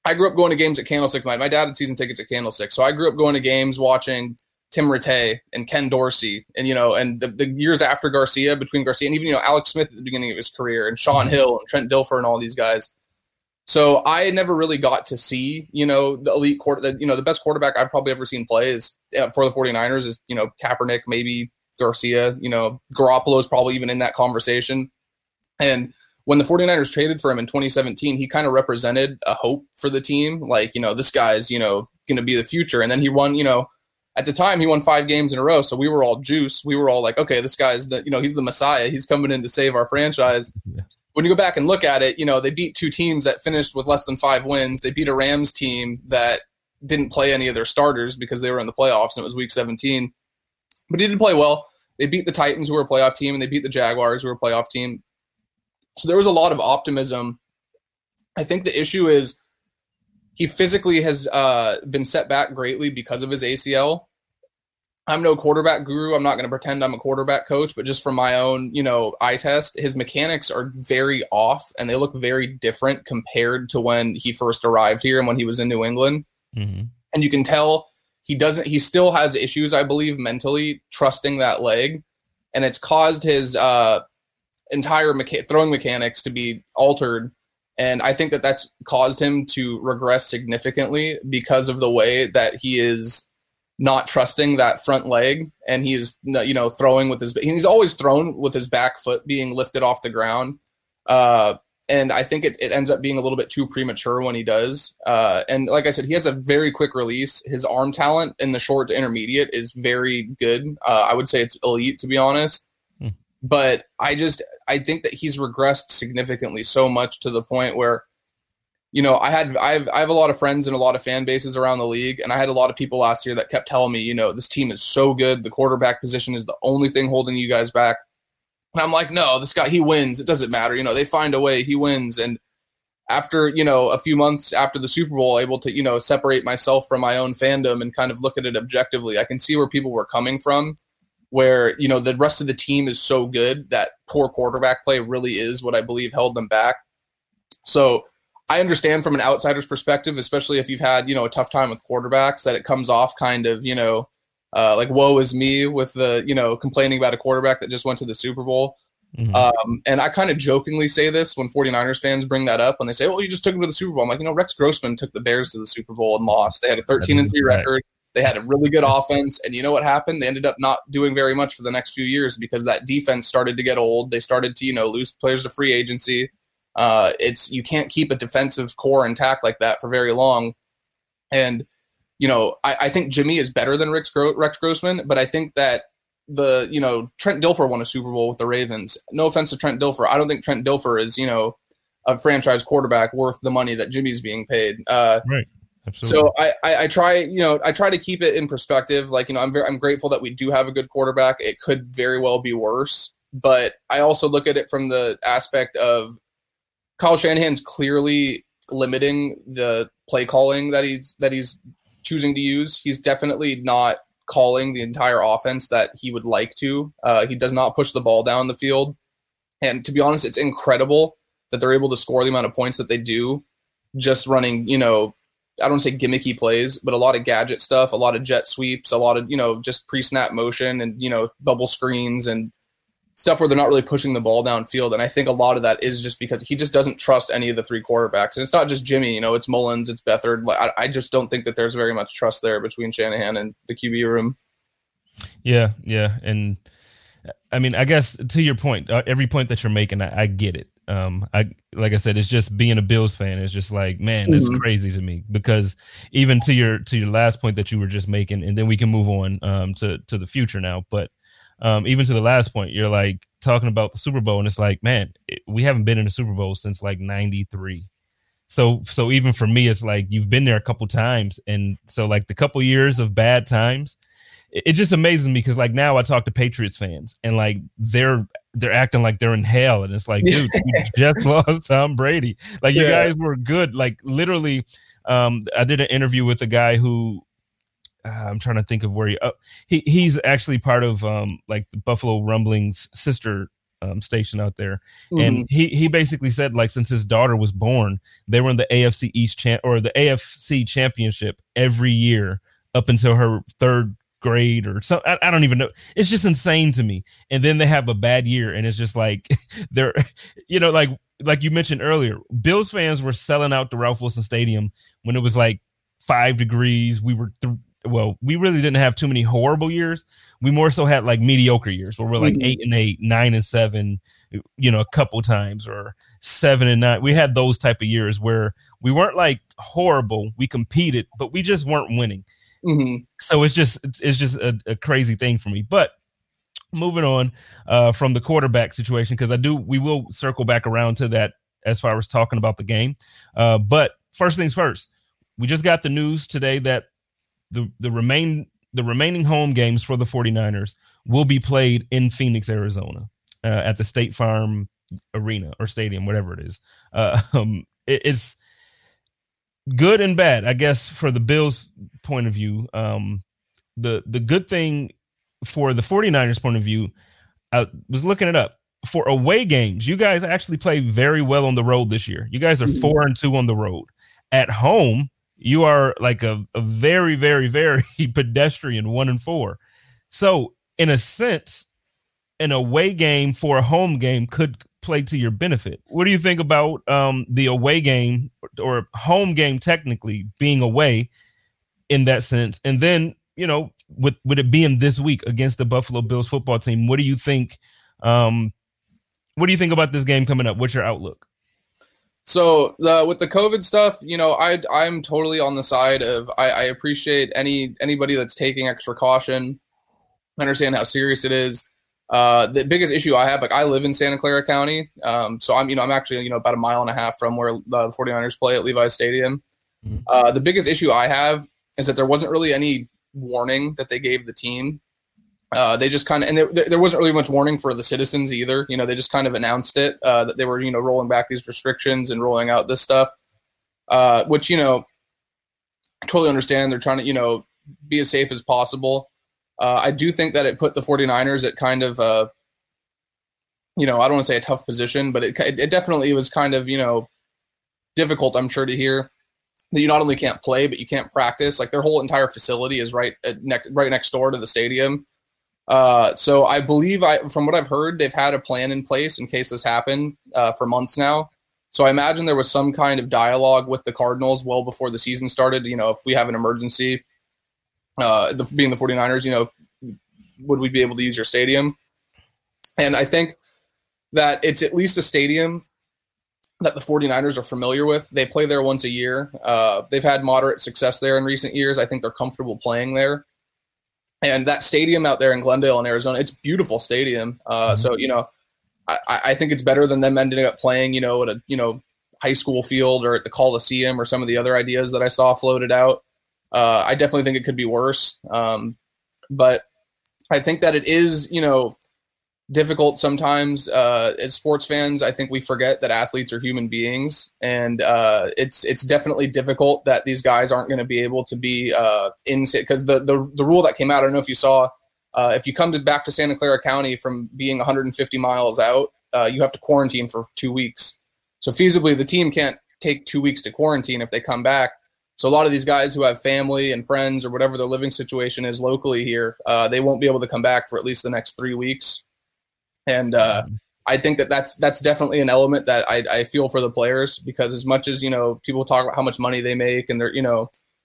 I grew up going to games at Candlestick. My dad had season tickets at Candlestick. So I grew up going to games, watching Tim Rattay and Ken Dorsey and, you know, and the years after Garcia, between Garcia and even, you know, Alex Smith at the beginning of his career and Sean Hill and Trent Dilfer and all these guys. So I never really got to see, you know, the elite the best quarterback I've probably ever seen play is for the 49ers is, you know, Kaepernick, maybe Garcia, you know, Garoppolo's probably even in that conversation. And when the 49ers traded for him in 2017, he kind of represented a hope for the team. Like, you know, this guy's, you know, going to be the future. And then he won, you know, at the time he won 5 games in a row. So we were all juiced. We were all like, okay, this guy's the, you know, he's the Messiah. He's coming in to save our franchise. Yeah. When you go back and look at it, you know, they beat 2 teams that finished with less than 5 wins. They beat a Rams team that didn't play any of their starters because they were in the playoffs and it was week 17. But he did play well. They beat the Titans, who were a playoff team, and they beat the Jaguars, who were a playoff team. So there was a lot of optimism. I think the issue is he physically has been set back greatly because of his ACL. I'm no quarterback guru. I'm not going to pretend I'm a quarterback coach, but just from my own, eye test, his mechanics are very off and they look very different compared to when he first arrived here and when he was in New England. Mm-hmm. And you can tell he still has issues, I believe, mentally trusting that leg. And it's caused his entire throwing mechanics to be altered. And I think that's caused him to regress significantly because of the way that he is not trusting that front leg. And he is, throwing with his, he's always thrown with his back foot being lifted off the ground. And I think it ends up being a little bit too premature when he does. And like I said, he has a very quick release. His arm talent in the short to intermediate is very good. I would say it's elite, to be honest. Mm. But I think that he's regressed significantly so much to the point where, I have a lot of friends and a lot of fan bases around the league. And I had a lot of people last year that kept telling me, this team is so good. The quarterback position is the only thing holding you guys back. And I'm like, no, this guy, he wins. It doesn't matter. They find a way, he wins. And after, a few months after the Super Bowl, able to, separate myself from my own fandom and kind of look at it objectively, I can see where people were coming from, where, the rest of the team is so good that poor quarterback play really is what I believe held them back. So I understand from an outsider's perspective, especially if you've had, a tough time with quarterbacks, that it comes off kind of, like woe is me with the, complaining about a quarterback that just went to the Super Bowl. Mm-hmm. And I kind of jokingly say this when 49ers fans bring that up, when they say, well, you just took him to the Super Bowl. I'm like, Rex Grossman took the Bears to the Super Bowl and lost. They had a 13-3 record. They had a really good offense. And you know what happened? They ended up not doing very much for the next few years because that defense started to get old. They started to, lose players to free agency. You can't keep a defensive core intact like that for very long. And, I think Jimmy is better than Rex Grossman, but I think that Trent Dilfer won a Super Bowl with the Ravens. No offense to Trent Dilfer. I don't think Trent Dilfer is, a franchise quarterback worth the money that Jimmy's being paid. Right. Absolutely. So I try, I try to keep it in perspective. Like, I'm grateful that we do have a good quarterback. It could very well be worse, but I also look at it from the aspect of Kyle Shanahan's clearly limiting the play calling that he's choosing to use. He's definitely not calling the entire offense that he would like to. He does not push the ball down the field. And to be honest, it's incredible that they're able to score the amount of points that they do just running, I don't say gimmicky plays, but a lot of gadget stuff, a lot of jet sweeps, a lot of, just pre-snap motion and, bubble screens and stuff where they're not really pushing the ball downfield. And I think a lot of that is just because he just doesn't trust any of the three quarterbacks. And it's not just Jimmy, it's Mullins, it's Beathard. I just don't think that there's very much trust there between Shanahan and the QB room. Yeah. Yeah. And I mean, I guess to your point, every point that you're making, I get it. Like I said, it's just being a Bills fan. It's just like, man, that's crazy to me, because even to your last point that you were just making, and then we can move on, to the future now, but, even to the last point, you're like talking about the Super Bowl, and it's like, man, we haven't been in the Super Bowl since like '93. So even for me, it's like you've been there a couple times, and so like the couple years of bad times, it just amazes me because like now I talk to Patriots fans, and like they're acting like they're in hell, and it's like, dude, you just lost Tom Brady. Like you guys were good. Like literally, I did an interview with a guy who. I'm trying to think of where he's actually part of like the Buffalo Rumblings sister station out there. Mm-hmm. And he basically said like since his daughter was born, they were in the AFC East or the AFC championship every year up until her third grade or something. I don't even know. It's just insane to me. And then they have a bad year and it's just like they're like you mentioned earlier, Bills fans were selling out the Ralph Wilson Stadium when it was like 5 degrees. We really didn't have too many horrible years. We more so had like mediocre years where we're like 8-8, 9-7, a couple times, or 7-9. We had those type of years where we weren't like horrible. We competed, but we just weren't winning. Mm-hmm. So it's just a crazy thing for me. But moving on from the quarterback situation, because we will circle back around to that as far as talking about the game. But first things first, we just got the news today that the remaining home games for the 49ers will be played in Phoenix, Arizona, at the State Farm Arena or Stadium, whatever it is. It's good and bad, I guess, for the Bills' point of view. The good thing for the 49ers point of view, I was looking it up. For away games, you guys actually play very well on the road this year. You guys are 4-2 on the road. At home, you are like a very, very, very pedestrian 1-4. So in a sense, an away game for a home game could play to your benefit. What do you think about the away game or home game technically being away in that sense? And then, you know, with it being this week against the Buffalo Bills football team, what do you think? What do you think about this game coming up? What's your outlook? So with the COVID stuff, you know, I'm totally on the side of I appreciate anybody that's taking extra caution. I understand how serious it is. The biggest issue I have, like I live in Santa Clara County, so I'm actually about a mile and a half from where the 49ers play at Levi's Stadium. Mm-hmm. The biggest issue I have is that there wasn't really any warning that they gave the team. They just kind of, and there wasn't really much warning for the citizens either. You know, they just kind of announced it that they were, rolling back these restrictions and rolling out this stuff, which, I totally understand. They're trying to, be as safe as possible. I do think that it put the 49ers at kind of, I don't want to say a tough position, but it definitely was kind of, difficult, I'm sure, to hear that you not only can't play, but you can't practice. Like their whole entire facility is right next door to the stadium. So I believe from what I've heard, they've had a plan in place in case this happened for months now. So I imagine there was some kind of dialogue with the Cardinals well before the season started. If we have an emergency, being the 49ers, would we be able to use your stadium? And I think that it's at least a stadium that the 49ers are familiar with. They play there once a year. They've had moderate success there in recent years. I think they're comfortable playing there. And that stadium out there in Glendale in Arizona, it's a beautiful stadium. So, I think it's better than them ending up playing, at a, high school field or at the Coliseum or some of the other ideas that I saw floated out. I definitely think it could be worse. But I think that it is, difficult sometimes. As sports fans, I think we forget that athletes are human beings. And it's definitely difficult that these guys aren't going to be able to be in, because the rule that came out, I don't know if you saw, if you come back to Santa Clara County from being 150 miles out, you have to quarantine for 2 weeks. So feasibly, the team can't take 2 weeks to quarantine if they come back. So a lot of these guys who have family and friends or whatever their living situation is locally here, they won't be able to come back for at least the next 3 weeks. And I think that that's definitely an element that I feel for the players, because as much as, people talk about how much money they make and they're,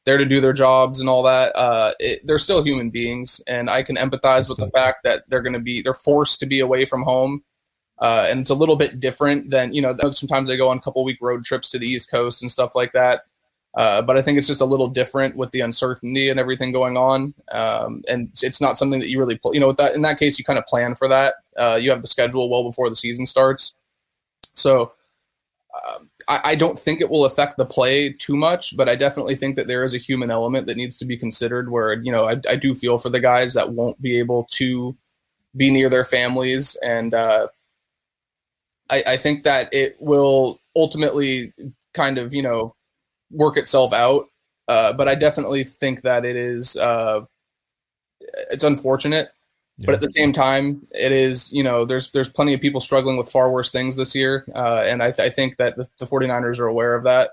there to do their jobs and all that, they're still human beings. And I can empathize with the fact that they're forced to be away from home. And it's a little bit different than, sometimes they go on couple-week road trips to the East Coast and stuff like that. But I think it's just a little different with the uncertainty and everything going on. And it's not something that you really, with that, in that case, you kind of plan for that. You have the schedule well before the season starts. So I don't think it will affect the play too much, but I definitely think that there is a human element that needs to be considered where, I do feel for the guys that won't be able to be near their families. And I think that it will ultimately kind of, work itself out. But I definitely think that it is, it's unfortunate, yeah. But at the same time, it is, there's plenty of people struggling with far worse things this year. And I think that the 49ers are aware of that.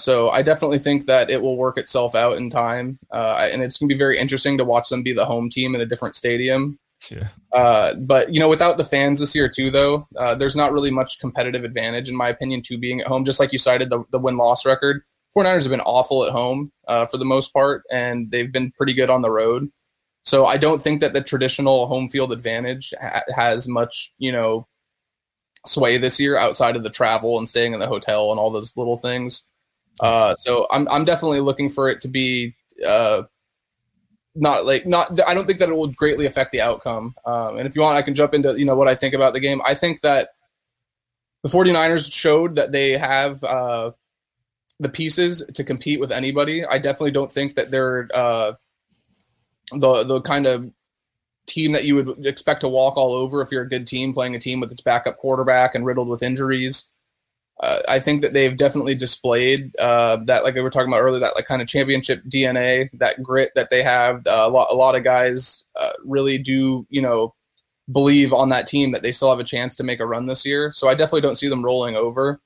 So I definitely think that it will work itself out in time. And it's going to be very interesting to watch them be the home team in a different stadium. Yeah. But without the fans this year too, though, there's not really much competitive advantage, in my opinion, to being at home. Just like you cited the win-loss record, 49ers have been awful at home for the most part, and they've been pretty good on the road. So I don't think that the traditional home field advantage has much, sway this year outside of the travel and staying in the hotel and all those little things. So I'm definitely looking for it to be. I don't think that it will greatly affect the outcome. And if you want, I can jump into, what I think about the game. I think that the 49ers showed that they have the pieces to compete with anybody. I definitely don't think that they're the kind of team that you would expect to walk all over if you're a good team playing a team with its backup quarterback and riddled with injuries. I think that they've definitely displayed that, like we were talking about earlier, that like kind of championship DNA, that grit that they have. A lot of guys really do, you know, believe on that team that they still have a chance to make a run this year. So I definitely don't see them rolling over.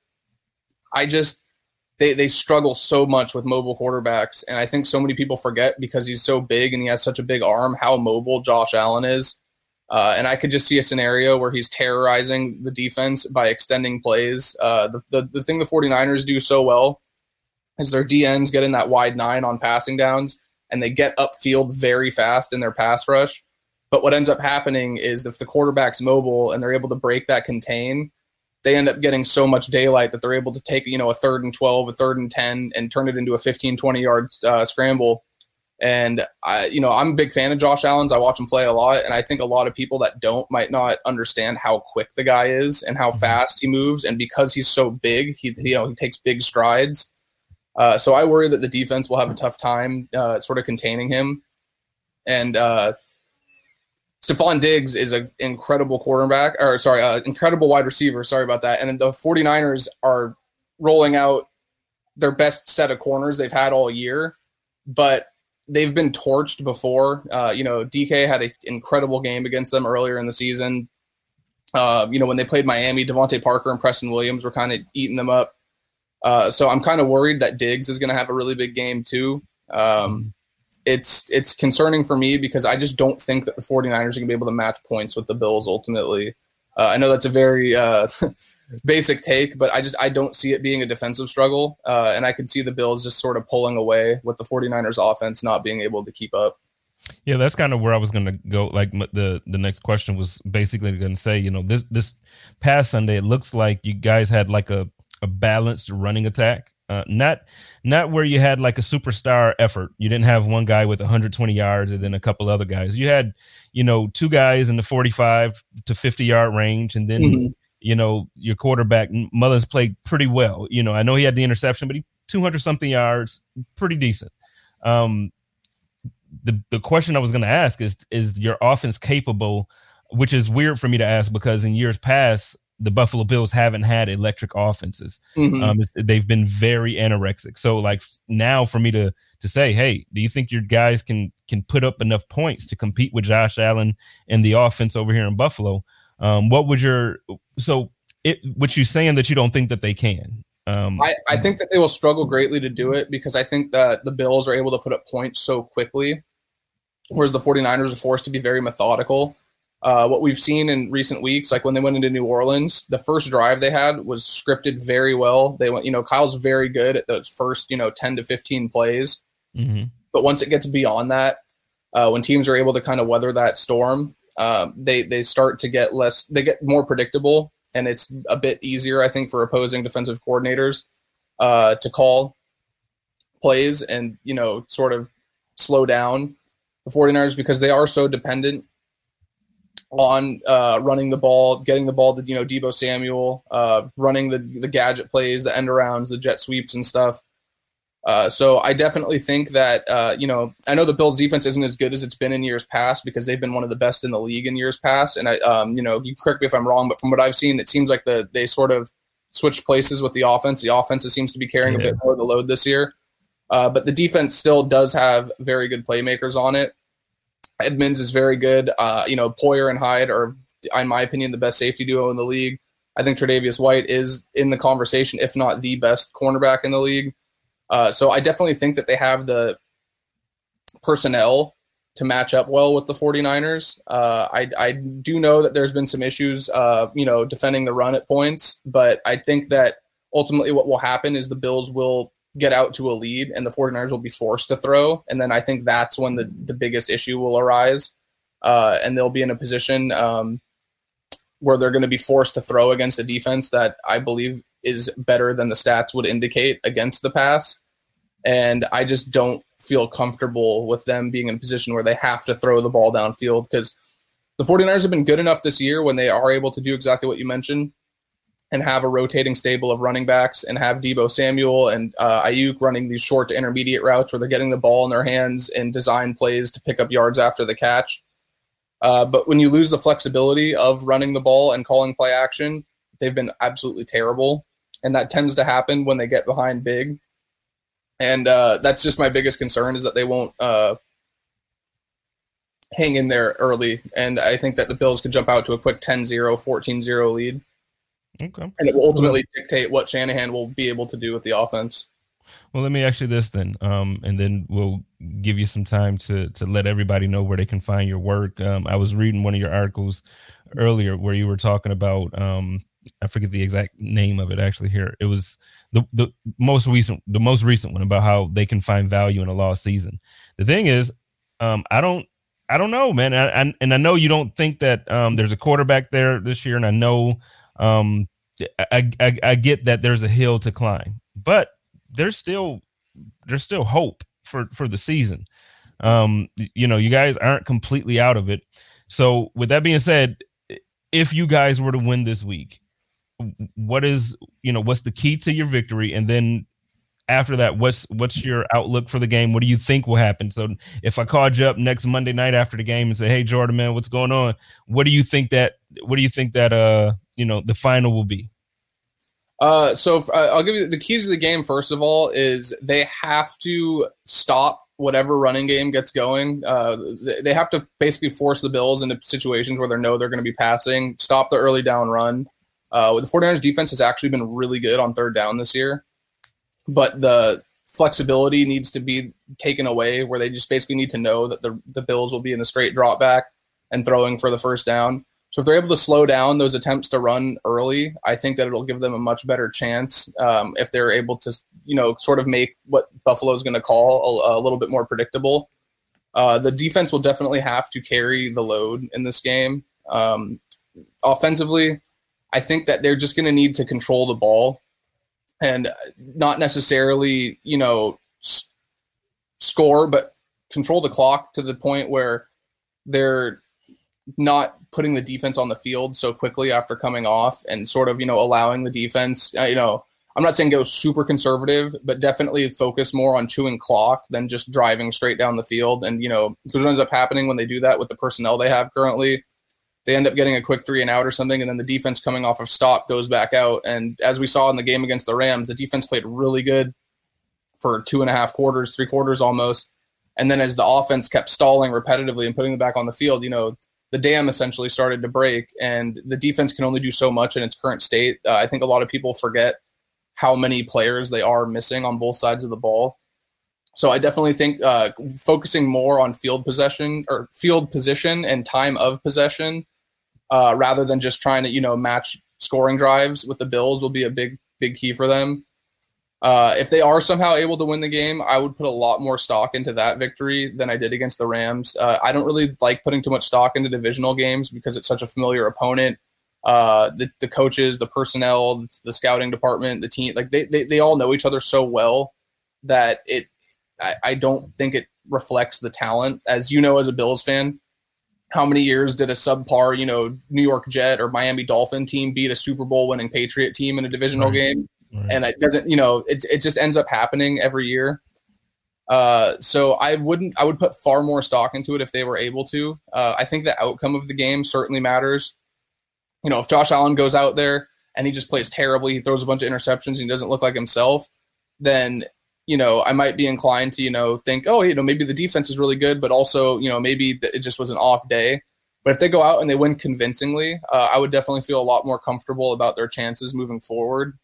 I just they struggle so much with mobile quarterbacks, and I think so many people forget because he's so big and he has such a big arm how mobile Josh Allen is. And I could just see a scenario where he's terrorizing the defense by extending plays. The thing the 49ers do so well is their DNs get in that wide nine on passing downs, and they get upfield very fast in their pass rush. But what ends up happening is if the quarterback's mobile and they're able to break that contain, they end up getting so much daylight that they're able to take, you know, a 3rd and 12, a 3rd and 10, and turn it into a 15, 20-yard scramble. And I'm a big fan of Josh Allen's. I watch him play a lot, and I think a lot of people that don't might not understand how quick the guy is and how fast he moves. And because he's so big, he takes big strides. So I worry that the defense will have a tough time sort of containing him. And Stephon Diggs is an incredible incredible wide receiver. Sorry about that. And the 49ers are rolling out their best set of corners they've had all year, but they've been torched before. DK had an incredible game against them earlier in the season. When they played Miami, Devontae Parker and Preston Williams were kind of eating them up. So I'm kind of worried that Diggs is going to have a really big game too. It's concerning for me because I just don't think that the 49ers are going to be able to match points with the Bills ultimately. I know that's a very basic take, but I don't see it being a defensive struggle. And I could see the Bills just sort of pulling away with the 49ers offense not being able to keep up. Yeah, that's kind of where I was going to go. Like the next question was basically going to say, you know, this past Sunday, it looks like you guys had like a balanced running attack. Not where you had like a superstar effort. You didn't have one guy with 120 yards and then a couple other guys. You had, you know, two guys in the 45 to 50 yard range. And then, you know, your quarterback Mullins played pretty well. You know, I know he had the interception, but he 200 something yards, pretty decent. The question I was going to ask is your offense capable, which is weird for me to ask because in years past, the Buffalo Bills haven't had electric offenses. They've been very anorexic. So like now for me to say, hey, do you think your guys can put up enough points to compete with Josh Allen and the offense over here in Buffalo? What you're saying that you don't think that they can? I think that they will struggle greatly to do it because I think that the Bills are able to put up points so quickly, whereas the 49ers are forced to be very methodical. What we've seen in recent weeks, like when they went into New Orleans, the first drive they had was scripted very well. They went, you know, Kyle's very good at those first, 10 to 15 plays. But once it gets beyond that, when teams are able to kind of weather that storm, they start to get less, they get more predictable, and it's a bit easier, I think, for opposing defensive coordinators to call plays and, you know, sort of slow down the 49ers because they are so dependent on running the ball, getting the ball to, you know, Debo Samuel, running the gadget plays, the end arounds, the jet sweeps and stuff. So I definitely think that, I know the Bills defense isn't as good as it's been in years past because they've been one of the best in the league in years past. And, you correct me if I'm wrong, but from what I've seen, it seems like they sort of switched places with the offense. The offense seems to be carrying a bit more of the load this year. But the defense still does have very good playmakers on it. Edmonds is very good. Poyer and Hyde are, in my opinion, the best safety duo in the league. I think Tre'Davious White is in the conversation, if not the best cornerback in the league. So I definitely think that they have the personnel to match up well with the 49ers. I do know that there's been some issues, defending the run at points, but I think that ultimately what will happen is the Bills will get out to a lead and the 49ers will be forced to throw. And then I think that's when the biggest issue will arise. And they'll be in a position where they're going to be forced to throw against a defense that I believe is better than the stats would indicate against the pass. And I just don't feel comfortable with them being in a position where they have to throw the ball downfield because the 49ers have been good enough this year when they are able to do exactly what you mentioned and have a rotating stable of running backs and have Debo Samuel and Ayuk running these short to intermediate routes where they're getting the ball in their hands and design plays to pick up yards after the catch. But when you lose the flexibility of running the ball and calling play action, they've been absolutely terrible. and that tends to happen when they get behind big. And that's just my biggest concern, is that they won't hang in there early. And I think that the Bills could jump out to a quick 10-0, 14-0 lead. Okay. And it will ultimately dictate what Shanahan will be able to do with the offense. Well, let me ask you this then, and then we'll give you some time to let everybody know where they can find your work. I was reading one of your articles earlier where you were talking about, I forget the exact name of it actually here. It was the most recent one about how they can find value in a lost season. The thing is, I don't know, man. I know you don't think that there's a quarterback there this year, and I know I get that there's a hill to climb, but there's still hope for the season. You know, you guys aren't completely out of it. So with that being said, if you guys were to win this week, what's the key to your victory? And then after that, what's your outlook for the game? What do you think will happen? So if I called you up next Monday night after the game and say, "Hey Jordan, man, what's going on?" What do you think the final will be? I'll give you the keys of the game. First of all, is they have to stop whatever running game gets going. They have to basically force the Bills into situations where they know they're going to be passing, stop the early down run. The 49ers defense has actually been really good on third down this year, but the flexibility needs to be taken away, where they just basically need to know that the Bills will be in a straight drop back and throwing for the first down. So if they're able to slow down those attempts to run early, I think that it'll give them a much better chance if they're able to, sort of make what Buffalo's going to call a little bit more predictable. The defense will definitely have to carry the load in this game. Offensively, I think that they're just going to need to control the ball and not necessarily, score, but control the clock to the point where they're not putting the defense on the field so quickly after coming off, and sort of, allowing the defense, I'm not saying go super conservative, but definitely focus more on chewing clock than just driving straight down the field. And, because what ends up happening when they do that with the personnel they have currently, they end up getting a quick 3 and out or something. And then the defense coming off of stop goes back out. And as we saw in the game against the Rams, the defense played really good for 3 quarters almost. And then as the offense kept stalling repetitively and putting them back on the field, the dam essentially started to break, and the defense can only do so much in its current state. I think a lot of people forget how many players they are missing on both sides of the ball. So I definitely think focusing more on field position and time of possession rather than just trying to, match scoring drives with the Bills will be a big, big key for them. If they are somehow able to win the game, I would put a lot more stock into that victory than I did against the Rams. I don't really like putting too much stock into divisional games because it's such a familiar opponent. The coaches, the personnel, the scouting department, the team, like they all know each other so well that I don't think it reflects the talent. As you know, as a Bills fan, how many years did a subpar, New York Jet or Miami Dolphin team beat a Super Bowl winning Patriot team in a divisional game? Right. And it doesn't, it just ends up happening every year. So I would put far more stock into it if they were able to. I think the outcome of the game certainly matters. If Josh Allen goes out there and he just plays terribly, he throws a bunch of interceptions and he doesn't look like himself, then, I might be inclined to, think, oh, maybe the defense is really good, but also, maybe it just was an off day. But if they go out and they win convincingly, I would definitely feel a lot more comfortable about their chances moving forward.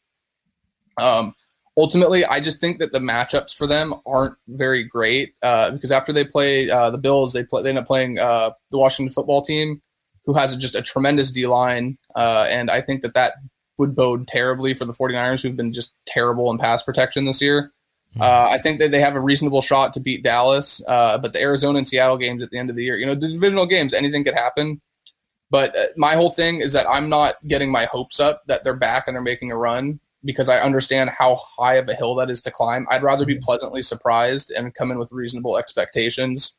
Ultimately, I just think that the matchups for them aren't very great because after they play the Bills, they end up playing the Washington football team, who has just a tremendous D-line, and I think that would bode terribly for the 49ers, who've been just terrible in pass protection this year. I think that they have a reasonable shot to beat Dallas, but the Arizona and Seattle games at the end of the year, the divisional games, anything could happen. But my whole thing is that I'm not getting my hopes up that they're back and they're making a run, because I understand how high of a hill that is to climb. I'd rather be pleasantly surprised and come in with reasonable expectations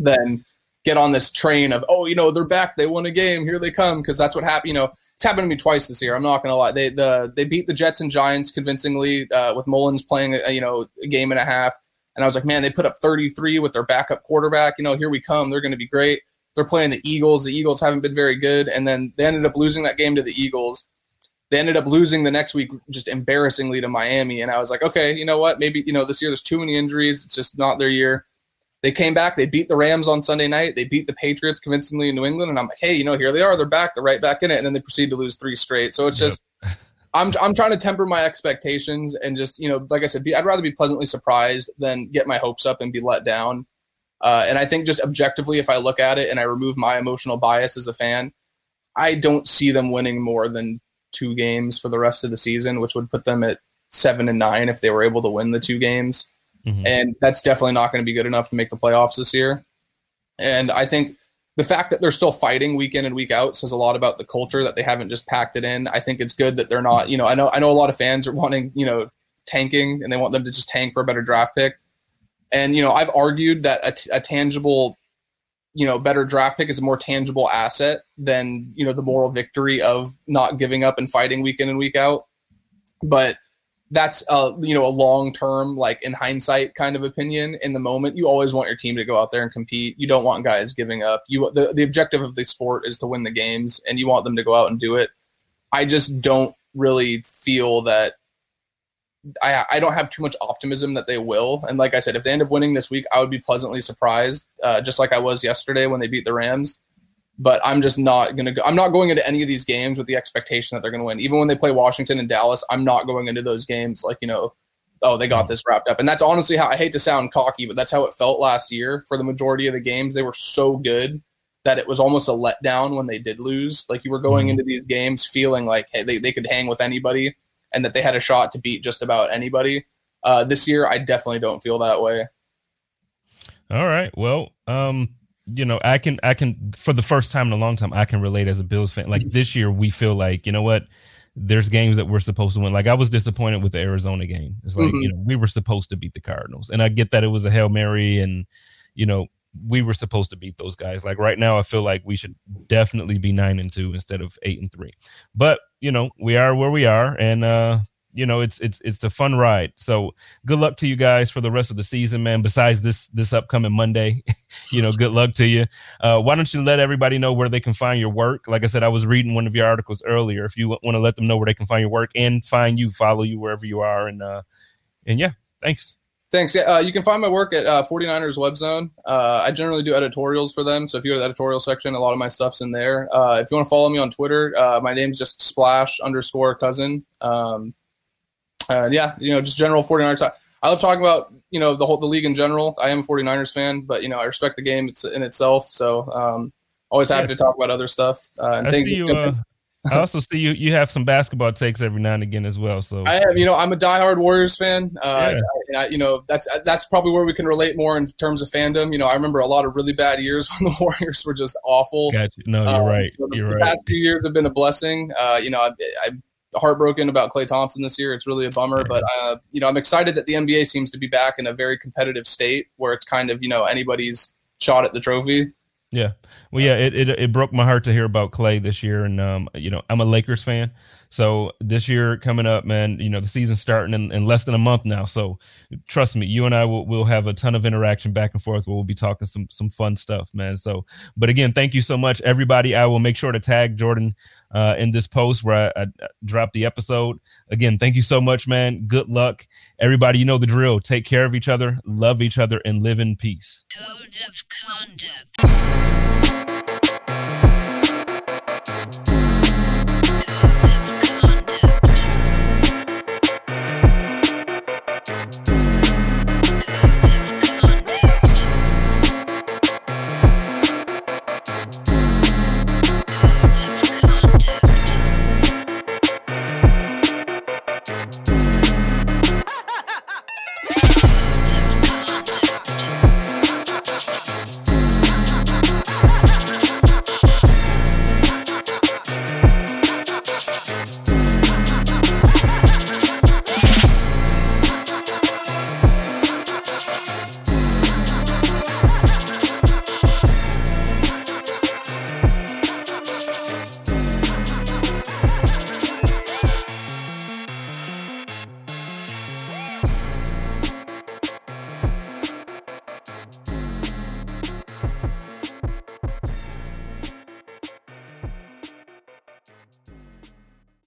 than get on this train of, they're back, they won a game, here they come, because that's what happened. It's happened to me twice this year. I'm not going to lie. They beat the Jets and Giants convincingly with Mullins playing, a game and a half. And I was like, man, they put up 33 with their backup quarterback. Here we come. They're going to be great. They're playing the Eagles. The Eagles haven't been very good. And then they ended up losing that game to the Eagles. They ended up losing the next week just embarrassingly to Miami. And I was like, okay, you know what? Maybe, you know, this year there's too many injuries. It's just not their year. They came back. They beat the Rams on Sunday night. They beat the Patriots convincingly in New England. And I'm like, hey, you know, here they are. They're back. They're right back in it. And then they proceed to lose three straight. So it's just I'm trying to temper my expectations and just, you know, like I said, I'd rather be pleasantly surprised than get my hopes up and be let down. And I think just objectively, if I look at it and I remove my emotional bias as a fan, I don't see them winning more than 2 games for the rest of the season, which would put them at 7-9 if they were able to win the 2 games. Mm-hmm. And that's definitely not going to be good enough to make the playoffs this year. And I think the fact that they're still fighting week in and week out says a lot about the culture that they haven't just packed it in. I think it's good that they're not, you know, I know a lot of fans are wanting, you know, tanking, and they want them to just tank for a better draft pick. And, you know, I've argued that a tangible, you know, better draft pick is a more tangible asset than, you know, the moral victory of not giving up and fighting week in and week out. But that's, you know, a long-term, like in hindsight kind of opinion. In the moment, you always want your team to go out there and compete. You don't want guys giving up. The objective of the sport is to win the games, and you want them to go out and do it. I just don't really feel that I don't have too much optimism that they will. And like I said, if they end up winning this week, I would be pleasantly surprised, just like I was yesterday when they beat the Rams. But I'm just not going to go. I'm not going into any of these games with the expectation that they're going to win. Even when they play Washington and Dallas, I'm not going into those games like, you know, oh, they got this wrapped up. And that's honestly how, I hate to sound cocky, but that's how it felt last year for the majority of the games. They were so good that it was almost a letdown when they did lose. Like, you were going into these games feeling like, hey, they could hang with anybody, and that they had a shot to beat just about anybody. This year, I definitely don't feel that way. All right. Well, you know, I can for the first time in a long time, I can relate as a Bills fan. Like, this year, we feel like, you know what, there's games that we're supposed to win. Like, I was disappointed with the Arizona game. It's like, you know, we were supposed to beat the Cardinals, and I get that it was a Hail Mary, and, you know, we were supposed to beat those guys. Like, right now, I feel like we should definitely be 9-2 instead of 8-3. But, you know, we are where we are, and you know, it's a fun ride. So good luck to you guys for the rest of the season, man. Besides this upcoming Monday, you know, good luck to you. Why don't you let everybody know where they can find your work? Like I said, I was reading one of your articles earlier. If you want to let them know where they can find your work and find you, follow you wherever you are, and yeah, thanks. Thanks. Yeah, you can find my work at 49ers Web Zone. I generally do editorials for them, so if you go to the editorial section, a lot of my stuff's in there. If you want to follow me on Twitter, my name's just /_cousin. Yeah, you know, just general 49ers talk. I love talking about, you know, the league in general. I am a 49ers fan, but, you know, I respect the game in itself. So always happy to talk about other stuff. And thank you. I also see you have some basketball takes every now and again as well. So I am, you know, I'm a diehard Warriors fan. I, you know, that's probably where we can relate more in terms of fandom. You know, I remember a lot of really bad years when the Warriors were just awful. Gotcha. No, you're right. So the past few years have been a blessing. You know, I'm heartbroken about Klay Thompson this year. It's really a bummer, but you know, I'm excited that the NBA seems to be back in a very competitive state where it's kind of, you know, anybody's shot at the trophy. Yeah. Well, yeah, it broke my heart to hear about Klay this year. And, you know, I'm a Lakers fan. So this year coming up, man, you know, the season's starting in less than a month now. So trust me, you and I will have a ton of interaction back and forth. We'll be talking some fun stuff, man. So, but again, thank you so much, everybody. I will make sure to tag Jordan in this post where I drop the episode. Again, thank you so much, man. Good luck. Everybody, you know the drill. Take care of each other, love each other, and live in peace. Code of conduct.